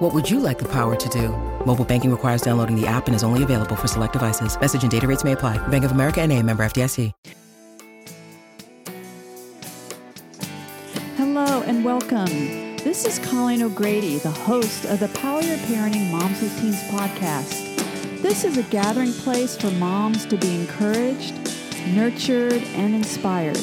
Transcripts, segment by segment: What would you like the power to do? Mobile banking requires downloading the app and is only available for select devices. Message and data rates may apply. Bank of America N.A., member FDIC. Hello and welcome. This is Colleen O'Grady, the host of the Power Your Parenting Moms with Teens podcast. This is a gathering place for moms to be encouraged, nurtured, and inspired.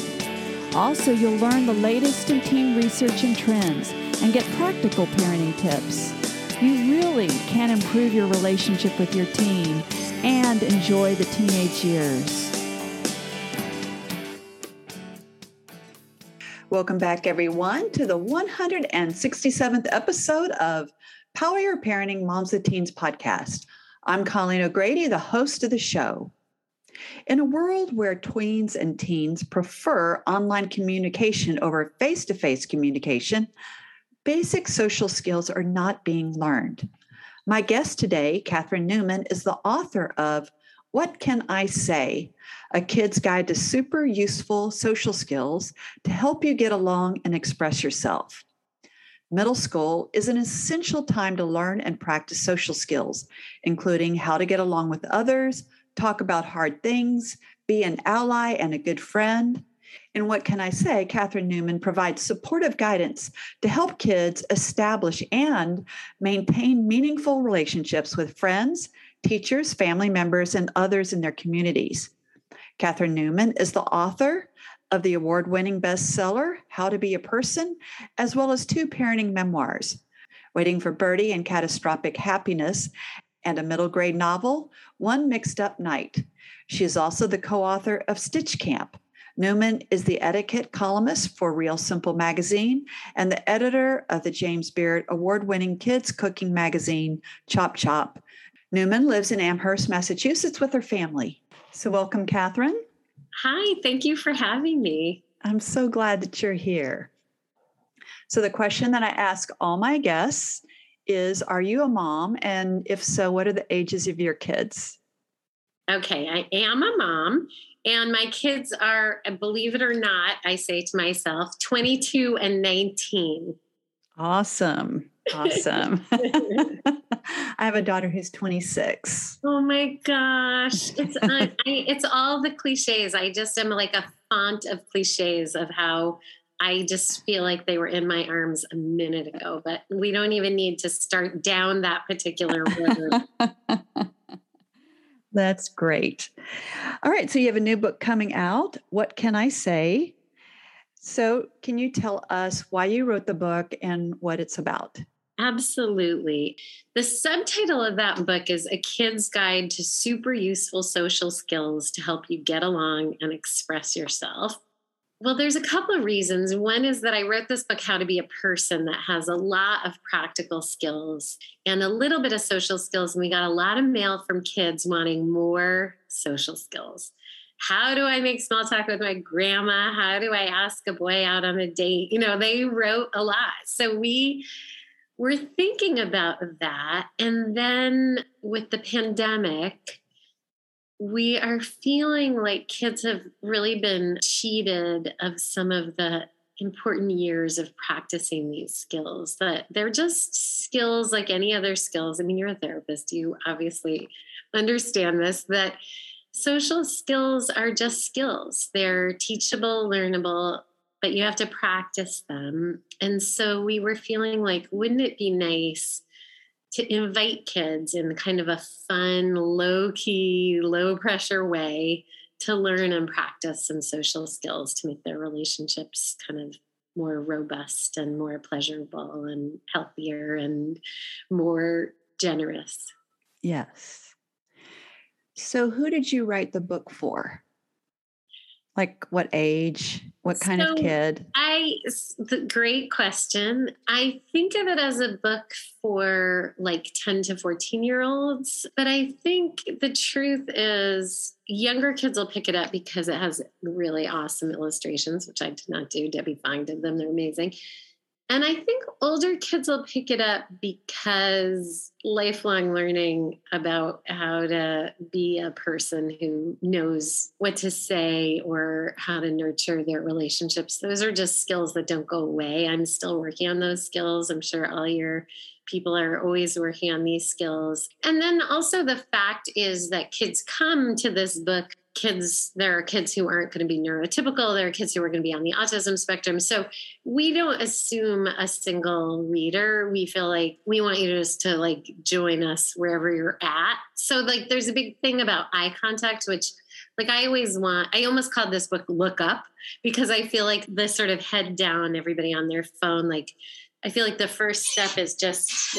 Also, you'll learn the latest in teen research and trends and get practical parenting tips. You really can improve your relationship with your teen and enjoy the teenage years. Welcome back, everyone, to the 167th episode of Power Your Parenting Moms with Teens podcast. I'm Colleen O'Grady, the host of the show. In a world where tweens and teens prefer online communication over face-to-face communication, basic social skills are not being learned. My guest today, Catherine Newman, is the author of What Can I Say? A Kid's Guide to Super Useful Social Skills to Help You Get Along and Express Yourself. Middle school is an essential time to learn and practice social skills, including how to get along with others, talk about hard things, be an ally and a good friend. In What Can I Say?, Catherine Newman provides supportive guidance to help kids establish and maintain meaningful relationships with friends, teachers, family members, and others in their communities. Catherine Newman is the author of the award-winning bestseller, How to Be a Person, as well as two parenting memoirs, Waiting for Birdie and Catastrophic Happiness, and a middle grade novel, One Mixed-Up Night. She is also the co-author of Stitch Camp. Newman is the etiquette columnist for Real Simple magazine and the editor of the James Beard award-winning kids cooking magazine, Chop Chop. Newman lives in Amherst, Massachusetts with her family. So welcome, Catherine. Hi, thank you for having me. I'm so glad that you're here. So the question that I ask all my guests is, are you a mom? And if so, what are the ages of your kids? Okay, I am a mom. And my kids are, believe it or not, I say to myself, 22 and 19. Awesome. Awesome. I have a daughter who's 26. Oh my gosh. It's all the cliches. I just am like a font of cliches of how I just feel like they were in my arms a minute ago, but we don't even need to start down that particular road. That's great. All right. So you have a new book coming out, What Can I Say? So can you tell us why you wrote the book and what it's about? Absolutely. The subtitle of that book is A Kid's Guide to Super Useful Social Skills to Help You Get Along and Express Yourself. Well, there's a couple of reasons. One is that I wrote this book, How to Be a Person, that has a lot of practical skills and a little bit of social skills. And we got a lot of mail from kids wanting more social skills. How do I make small talk with my grandma? How do I ask a boy out on a date? You know, they wrote a lot. So we were thinking about that. And then with the pandemic, we are feeling like kids have really been cheated of some of the important years of practicing these skills, that they're just skills like any other skills. I mean, you're a therapist, you obviously understand this, that social skills are just skills. They're teachable, learnable, but you have to practice them. And so we were feeling like, wouldn't it be nice to invite kids in kind of a fun, low-key, low-pressure way to learn and practice some social skills to make their relationships kind of more robust and more pleasurable and healthier and more generous. Yes. So who did you write the book for? Like what age? What kind of kid? Great question. I think of it as a book for like 10 to 14-year-olds, but I think the truth is younger kids will pick it up because it has really awesome illustrations, which I did not do. Debbie Fong did them. They're amazing. And I think older kids will pick it up because lifelong learning about how to be a person who knows what to say or how to nurture their relationships, those are just skills that don't go away. I'm still working on those skills. I'm sure all your people are always working on these skills. And then also the fact is that kids come to this book. There are kids who aren't going to be neurotypical. There are kids who are going to be on the autism spectrum. So we don't assume a single reader. We feel like we want you just to like join us wherever you're at. So like, there's a big thing about eye contact, which like I almost called this book Look Up, because I feel like the sort of head down, everybody on their phone, like, I feel like the first step is just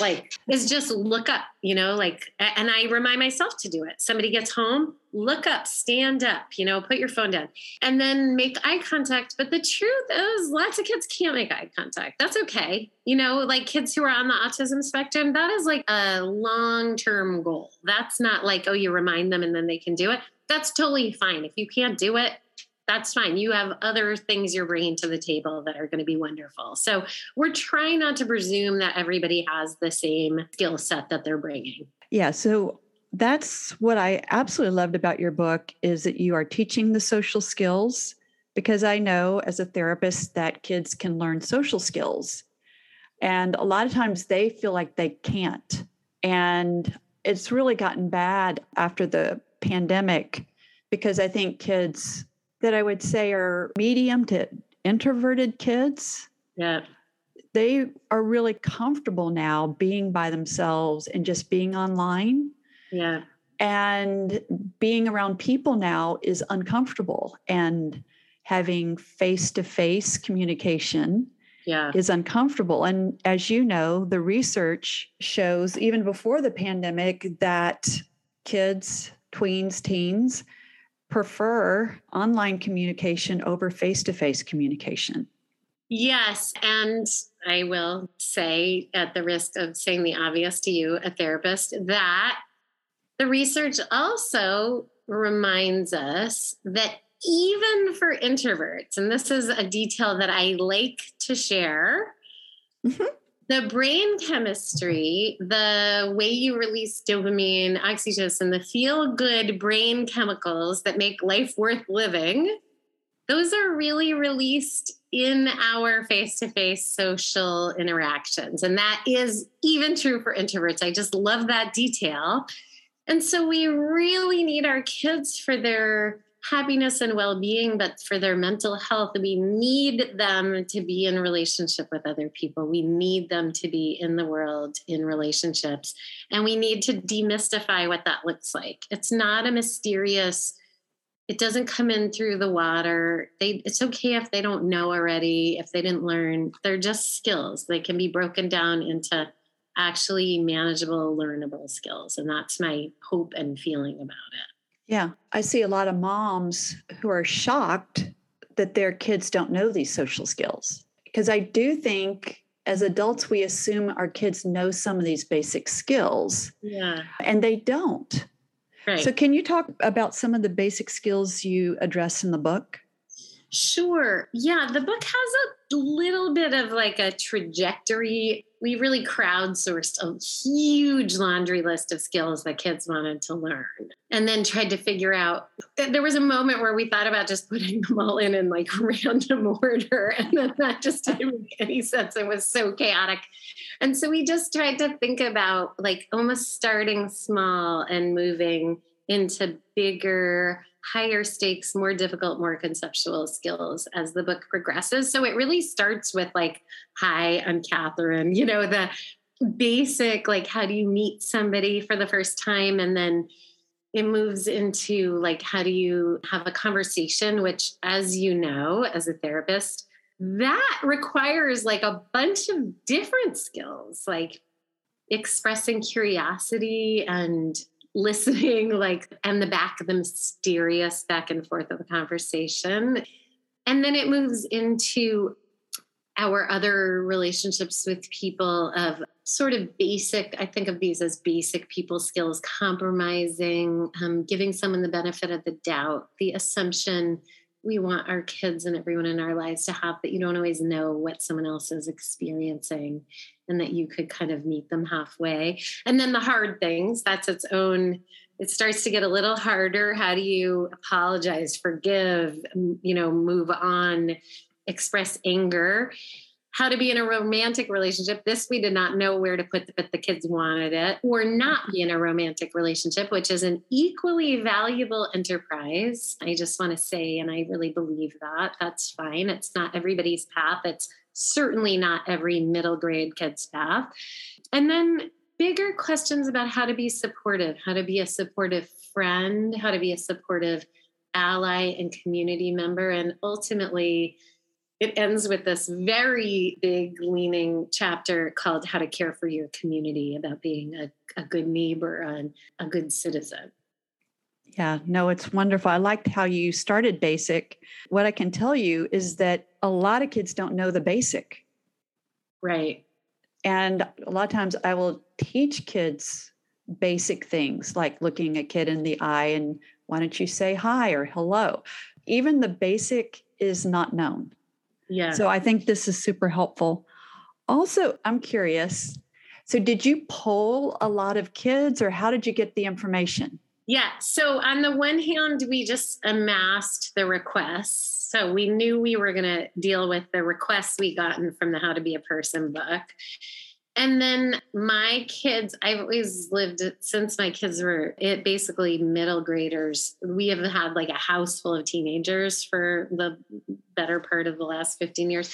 look up, you know, like, and I remind myself to do it. Somebody gets home, look up, stand up, you know, put your phone down and then make eye contact. But the truth is lots of kids can't make eye contact. That's okay. You know, like kids who are on the autism spectrum, that is like a long-term goal. That's not like, oh, you remind them and then they can do it. That's totally fine. If you can't do it, that's fine. You have other things you're bringing to the table that are going to be wonderful. So we're trying not to presume that everybody has the same skill set that they're bringing. Yeah. So that's what I absolutely loved about your book is that you are teaching the social skills, because I know as a therapist that kids can learn social skills. And a lot of times they feel like they can't. And it's really gotten bad after the pandemic, because I think kids that I would say are medium to introverted kids. Yeah. They are really comfortable now being by themselves and just being online. Yeah. And being around people now is uncomfortable, and having face-to-face communication is uncomfortable. And as you know, the research shows even before the pandemic that kids, tweens, teens, prefer online communication over face-to-face communication. Yes. And I will say, at the risk of saying the obvious to you, a therapist, that the research also reminds us that even for introverts, and this is a detail that I like to share, the brain chemistry, the way you release dopamine, oxytocin, the feel-good brain chemicals that make life worth living, those are really released in our face-to-face social interactions. And that is even true for introverts. I just love that detail. And so we really need our kids for their happiness and well-being, but for their mental health, we need them to be in relationship with other people. We need them to be in the world, in relationships, and we need to demystify what that looks like. It's not a mysterious, it doesn't come in through the water. It's okay if they don't know already, if they didn't learn. They're just skills. They can be broken down into actually manageable, learnable skills, and that's my hope and feeling about it. Yeah, I see a lot of moms who are shocked that their kids don't know these social skills, because I do think as adults, we assume our kids know some of these basic skills. Yeah, and they don't. Right. So can you talk about some of the basic skills you address in the book? Sure. Yeah, the book has a little bit of like a trajectory. We really crowdsourced a huge laundry list of skills that kids wanted to learn, and then tried to figure out. There was a moment where we thought about just putting them all in like random order, and then that just didn't make any sense. It was so chaotic. And so we just tried to think about like almost starting small and moving into bigger, higher stakes, more difficult, more conceptual skills as the book progresses. So it really starts with like, hi, I'm Catherine, you know, the basic, like, how do you meet somebody for the first time? And then it moves into like, how do you have a conversation, which, as you know, as a therapist, that requires like a bunch of different skills, like expressing curiosity and listening, like, and the mysterious back and forth of the conversation. And then it moves into our other relationships with people of sort of basic, I think of these as basic people skills, compromising, giving someone the benefit of the doubt, the assumption we want our kids and everyone in our lives to have that you don't always know what someone else is experiencing and that you could kind of meet them halfway. And then the hard things, that's its own, it starts to get a little harder. How do you apologize, forgive, you know, move on, express anger? How to be in a romantic relationship. This we did not know where to put, but the kids wanted it. Or not be in a romantic relationship, which is an equally valuable enterprise. I just want to say, and I really believe that, that's fine. It's not everybody's path. It's certainly not every middle grade kid's path. And then bigger questions about how to be supportive, how to be a supportive friend, how to be a supportive ally and community member. And ultimately, it ends with this very big leaning chapter called How to Care for Your Community, about being a good neighbor and a good citizen. Yeah, no, it's wonderful. I liked how you started basic. What I can tell you is that a lot of kids don't know the basic. Right. And a lot of times I will teach kids basic things like looking a kid in the eye and why don't you say hi or hello? Even the basic is not known. Yeah. So I think this is super helpful. Also, I'm curious. So did you poll a lot of kids or how did you get the information? Yeah. So on the one hand, we just amassed the requests. So we knew we were going to deal with the requests we gotten from the How to Be a Person book. And then my kids, I've always lived, since my kids were basically middle graders, we have had like a house full of teenagers for the better part of the last 15 years.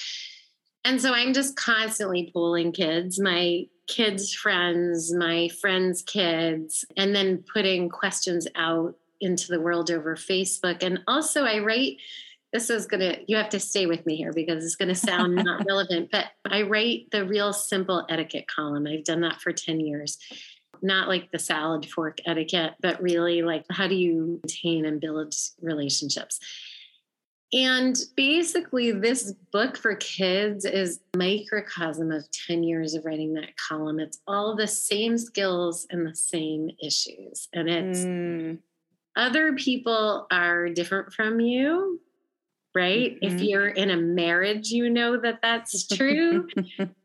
And so I'm just constantly pulling kids, my kids' friends, my friends' kids, and then putting questions out into the world over Facebook. And also I write, you have to stay with me here because it's going to sound not relevant, but I write the Real Simple etiquette column. I've done that for 10 years. Not like the salad fork etiquette, but really like how do you maintain and build relationships? And basically this book for kids is a microcosm of 10 years of writing that column. It's all the same skills and the same issues. And it's other people are different from you. Right? Mm-hmm. If you're in a marriage, you know that that's true.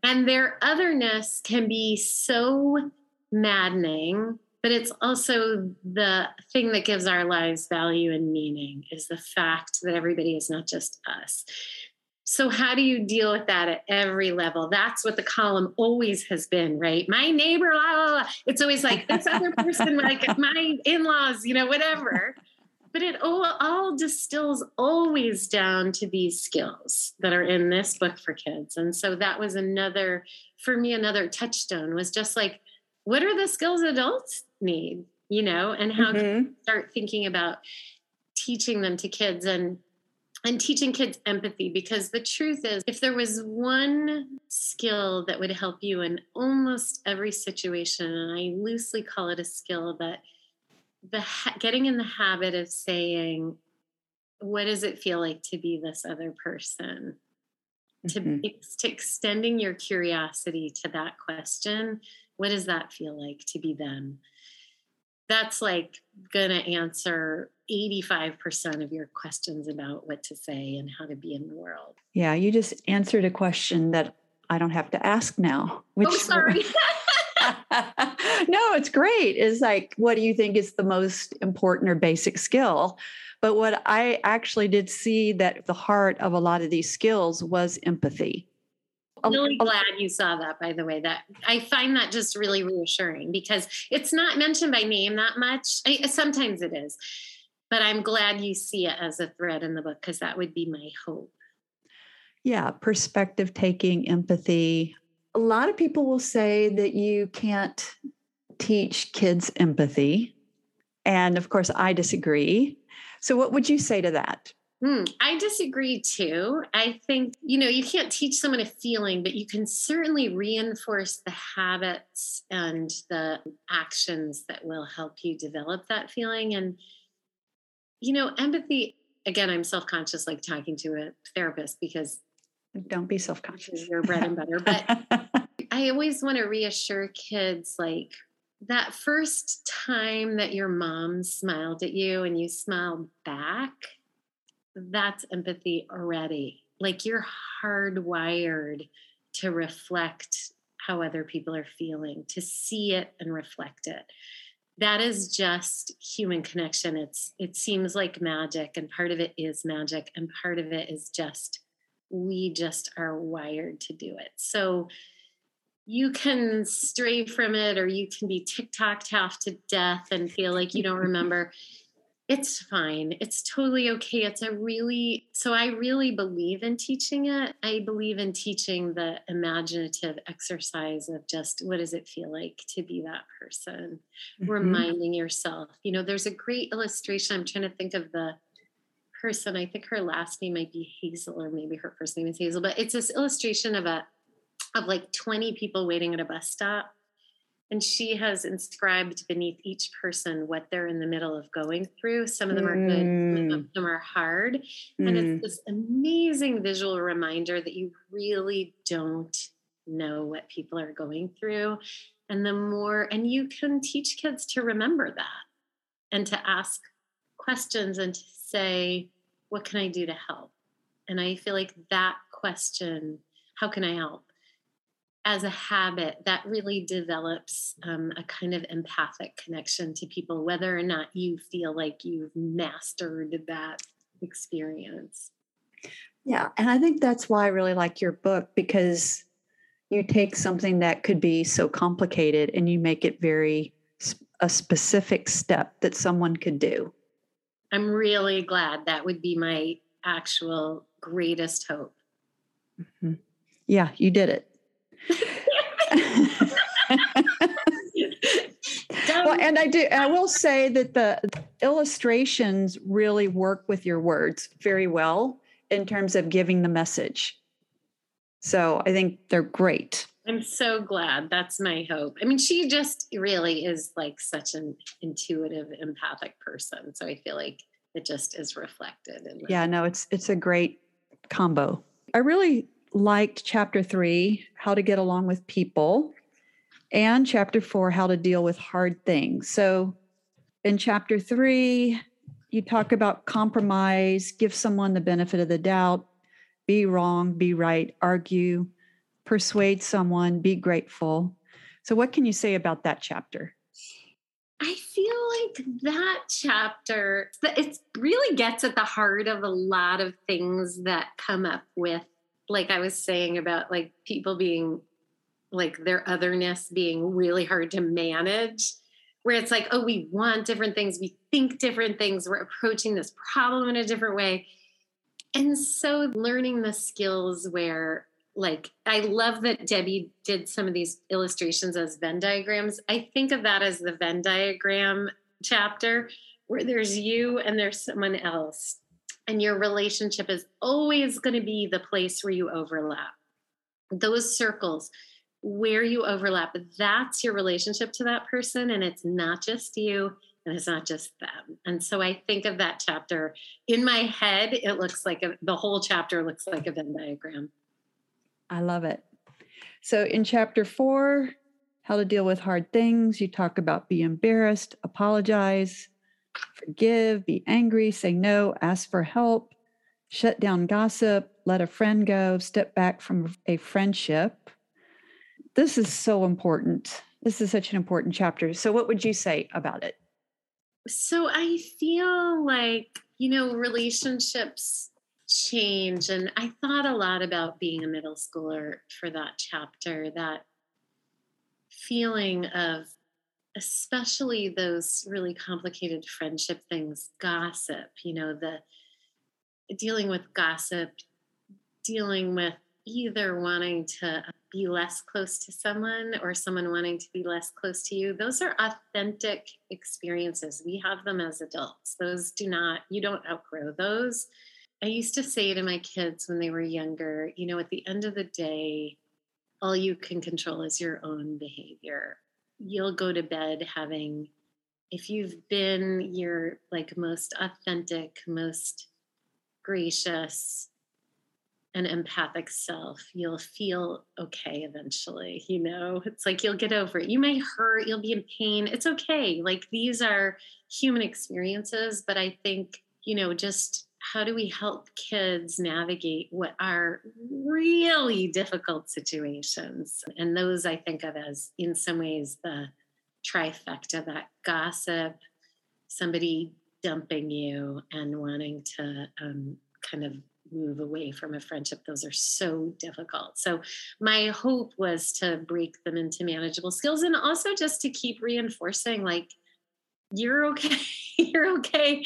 And their otherness can be so maddening, but it's also the thing that gives our lives value and meaning is the fact that everybody is not just us. So how do you deal with that at every level? That's what the column always has been, right? My neighbor, blah, blah, blah. It's always like this other person, like my in-laws, you know, whatever. But it all distills always down to these skills that are in this book for kids. And so that was another touchstone was just like, what are the skills adults need, you know, and how can you start thinking about teaching them to kids and teaching kids empathy? Because the truth is, if there was one skill that would help you in almost every situation, and I loosely call it a skill, but getting in the habit of saying, what does it feel like to be this other person? Mm-hmm. To extending your curiosity to that question, what does that feel like to be them? That's like gonna answer 85% of your questions about what to say and how to be in the world. Yeah, you just answered a question that I don't have to ask now. Sorry. No, it's great. It's like, what do you think is the most important or basic skill? But what I actually did see that the heart of a lot of these skills was empathy. I'm really glad you saw that, by the way. That I find that just really reassuring because it's not mentioned by name that much. Sometimes it is, but I'm glad you see it as a thread in the book because that would be my hope. Yeah, perspective taking, empathy. A lot of people will say that you can't teach kids empathy. And of course, I disagree. So what would you say to that? I disagree too. I think, you know, you can't teach someone a feeling, but you can certainly reinforce the habits and the actions that will help you develop that feeling. And, you know, empathy again, I'm self-conscious, like talking to a therapist, because don't be self-conscious. You're bread and butter. But I always want to reassure kids, like, that first time that your mom smiled at you and you smiled back, that's empathy already. Like, you're hardwired to reflect how other people are feeling, to see it and reflect it. That is just human connection. It seems like magic, and part of it is magic, and part of it is just, we just are wired to do it. So you can stray from it, or you can be tick-tocked half to death and feel like you don't remember. It's fine. It's totally okay. I really believe in teaching it. I believe in teaching the imaginative exercise of just, what does it feel like to be that person? Mm-hmm. Reminding yourself, there's a great illustration. I'm trying to think of the person. I think her last name might be Hazel, or maybe her first name is Hazel, but it's this illustration of like 20 people waiting at a bus stop. And she has inscribed beneath each person what they're in the middle of going through. Some of them are good, some of them are hard. And it's this amazing visual reminder that you really don't know what people are going through. And and you can teach kids to remember that, and to ask questions, and to say, what can I do to help? And I feel like that question, how can I help? As a habit, that really develops a kind of empathic connection to people, whether or not you feel like you've mastered that experience. Yeah, and I think that's why I really like your book, because you take something that could be so complicated and you make it very a specific step that someone could do. I'm really glad. That would be my actual greatest hope. Mm-hmm. Yeah, you did it. Well, and I will say that the illustrations really work with your words very well in terms of giving the message. So I think they're great. I'm so glad. That's my hope. I mean, she just really is like such an intuitive, empathic person. So I feel like it just is reflected. Yeah, no, it's a great combo. I really liked chapter 3, how to get along with people, and chapter 4, how to deal with hard things. So in chapter 3, you talk about compromise, give someone the benefit of the doubt, be wrong, be right, argue, persuade someone, be grateful. So what can you say about that chapter? I feel like that chapter, it really gets at the heart of a lot of things that come up with, like I was saying about like people being like their otherness being really hard to manage, where it's like, oh, we want different things. We think different things. We're approaching this problem in a different way. And so learning the skills where, like, I love that Debbie did some of these illustrations as Venn diagrams. I think of that as the Venn diagram chapter, where there's you and there's someone else. And your relationship is always going to be the place where you overlap. Those circles where you overlap, that's your relationship to that person. And it's not just you, and it's not just them. And so I think of that chapter in my head. It looks like the whole chapter looks like a Venn diagram. I love it. So in chapter 4, how to deal with hard things, you talk about be embarrassed, apologize, forgive, be angry, say no, ask for help, shut down gossip, let a friend go, step back from a friendship. This is so important. This is such an important chapter. So what would you say about it? So I feel like, relationships change. And I thought a lot about being a middle schooler for that chapter, that feeling of, especially those really complicated friendship things, gossip, the dealing with gossip, dealing with either wanting to be less close to someone or someone wanting to be less close to you. Those are authentic experiences. We have them as adults. Those you don't outgrow those. I used to say to my kids when they were younger, at the end of the day, all you can control is your own behavior. You'll go to bed if you've been your like most authentic, most gracious, and empathic self, you'll feel okay eventually. You know, it's like you'll get over it. You may hurt, you'll be in pain. It's okay. Like, these are human experiences, but I think, you know, just how do we help kids navigate what are really difficult situations? And those I think of as, in some ways, the trifecta, that gossip, somebody dumping you and wanting to kind of move away from a friendship. Those are so difficult. So my hope was to break them into manageable skills, and also just to keep reinforcing, like, you're okay, you're okay,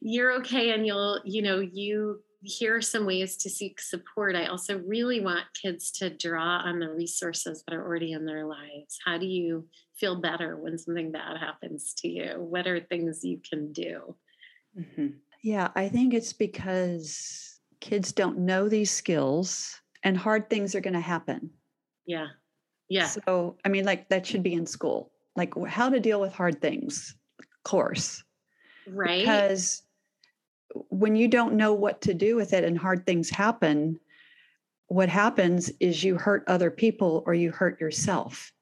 you're okay. And you'll, you know, you hear some ways to seek support. I also really want kids to draw on the resources that are already in their lives. How do you feel better when something bad happens to you? What are things you can do? Mm-hmm. Yeah, I think it's because kids don't know these skills, and hard things are going to happen. Yeah. Yeah. So, I mean, like, that should be in school, like how to deal with hard things course. Right. Because when you don't know what to do with it and hard things happen, what happens is you hurt other people or you hurt yourself.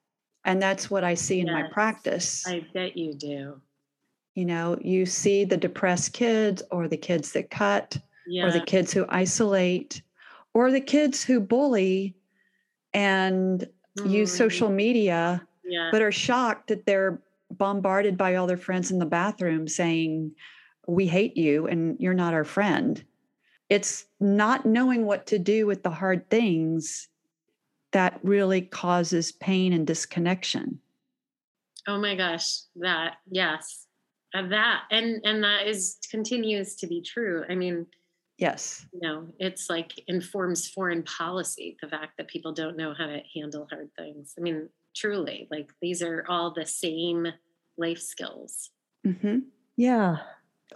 And that's what I see in my practice. I bet you do. You know, you see the depressed kids, or the kids that cut, or the kids who isolate, or the kids who bully and use social media, but are shocked that they're bombarded by all their friends in the bathroom saying, "We hate you and you're not our friend." It's not knowing what to do with the hard things that really causes pain and disconnection. Oh my gosh, that, yes. Of that. And that continues to be true. I mean, yes, you know, it's like informs foreign policy, the fact that people don't know how to handle hard things. I mean, truly, like, these are all the same life skills. Mm-hmm. Yeah.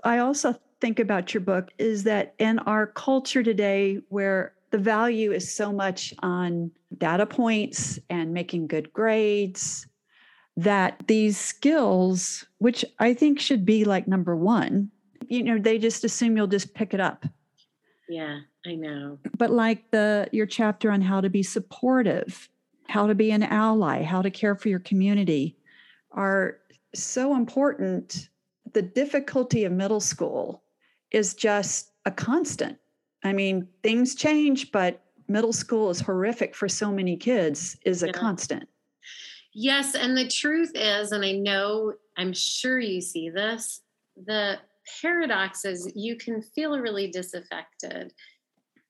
I also think about your book is that in our culture today, where the value is so much on data points and making good grades, that these skills, which I think should be like number one, you know, they just assume you'll just pick it up. Yeah, I know. But like your chapter on how to be supportive, how to be an ally, how to care for your community are so important. The difficulty of middle school is just a constant. I mean, things change, but middle school is horrific for so many kids, is a constant. Yes. And the truth is, and I know, I'm sure you see this, the paradox is you can feel really disaffected.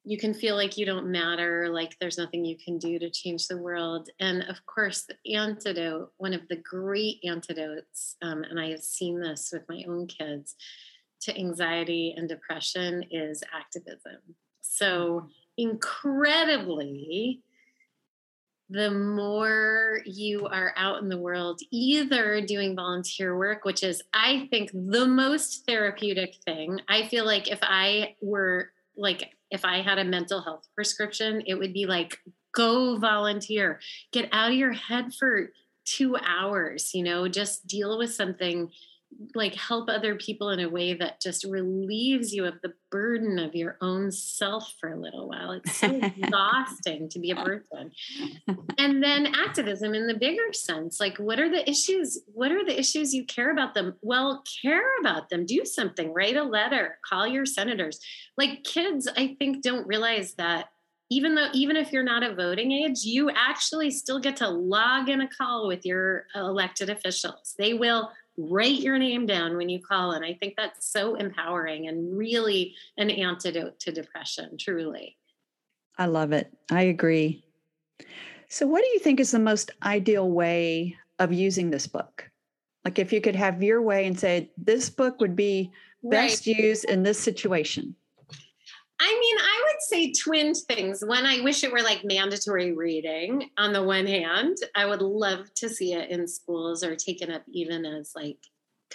You can feel like you don't matter, like there's nothing you can do to change the world. And of course, the antidote, one of the great antidotes, and I have seen this with my own kids, to anxiety and depression is activism. So incredibly, the more you are out in the world, either doing volunteer work, which is, I think, the most therapeutic thing. I feel like if I had a mental health prescription, it would be like, go volunteer, get out of your head for 2 hours, you know, just deal with something, like help other people in a way that just relieves you of the burden of your own self for a little while. It's so exhausting to be a person. And then activism in the bigger sense, like, what are the issues? What are the issues you care about them? Well, care about them, do something, write a letter, call your senators. Like, kids, I think, don't realize that even if you're not a voting age, you actually still get to log in a call with your elected officials. They will write your name down when you call. And I think that's so empowering and really an antidote to depression, truly. I love it. I agree. So what do you think is the most ideal way of using this book? Like, if you could have your way and say, this book would be best used in this situation. I mean, I would say twin things. One, I wish it were like mandatory reading. On the one hand, I would love to see it in schools or taken up even as like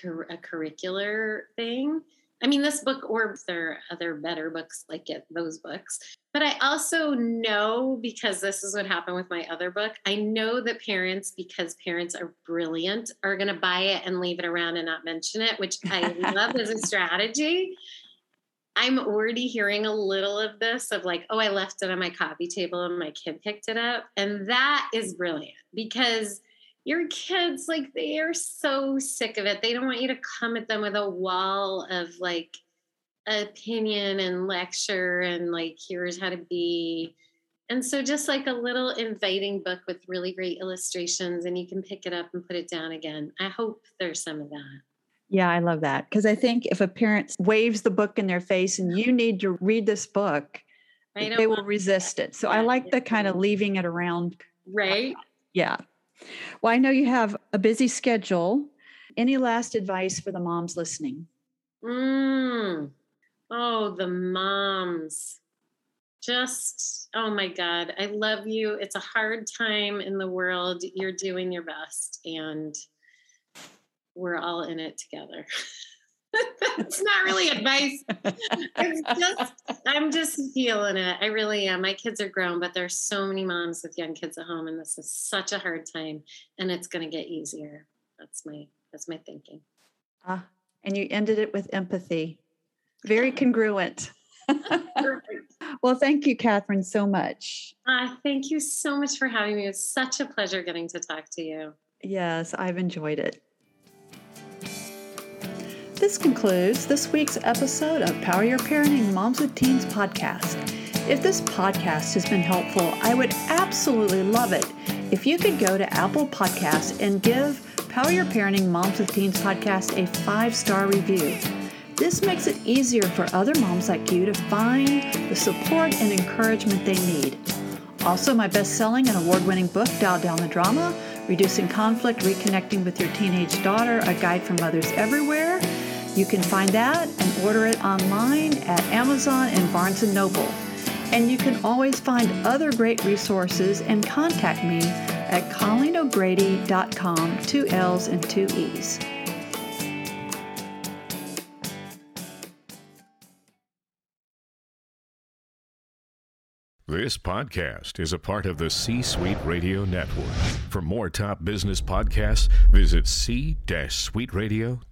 a curricular thing. I mean, this book, or there are other better books like it, those books. But I also know, because this is what happened with my other book, I know that parents, because parents are brilliant, are going to buy it and leave it around and not mention it, which I love as a strategy. I'm already hearing a little of this of like, oh, I left it on my coffee table and my kid picked it up. And that is brilliant because your kids, like, they are so sick of it. They don't want you to come at them with a wall of like opinion and lecture and like, here's how to be. And so just like a little inviting book with really great illustrations, and you can pick it up and put it down again. I hope there's some of that. Yeah, I love that. Because I think if a parent waves the book in their face and you need to read this book, they will resist it. So I like the kind of leaving it around. Right. Yeah. Well, I know you have a busy schedule. Any last advice for the moms listening? Oh, the moms. Just, oh my God, I love you. It's a hard time in the world. You're doing your best, and we're all in it together. That's not really advice. I'm just feeling it. I really am. My kids are grown, but there's so many moms with young kids at home, and this is such a hard time, and it's going to get easier. That's my thinking. And you ended it with empathy. Very congruent. Perfect. Well, thank you, Catherine, so much. Thank you so much for having me. It's such a pleasure getting to talk to you. Yes, I've enjoyed it. This concludes this week's episode of Power Your Parenting Moms with Teens podcast. If this podcast has been helpful, I would absolutely love it if you could go to Apple Podcasts and give Power Your Parenting Moms with Teens podcast a 5-star review. This makes it easier for other moms like you to find the support and encouragement they need. Also, my best-selling and award-winning book, Dial Down the Drama, Reducing Conflict, Reconnecting with Your Teenage Daughter, a guide for mothers everywhere. You can find that and order it online at Amazon and Barnes & Noble. And you can always find other great resources and contact me at colleeno'grady.com, 2 L's and 2 E's. This podcast is a part of the C-Suite Radio Network. For more top business podcasts, visit c-suiteradio.com.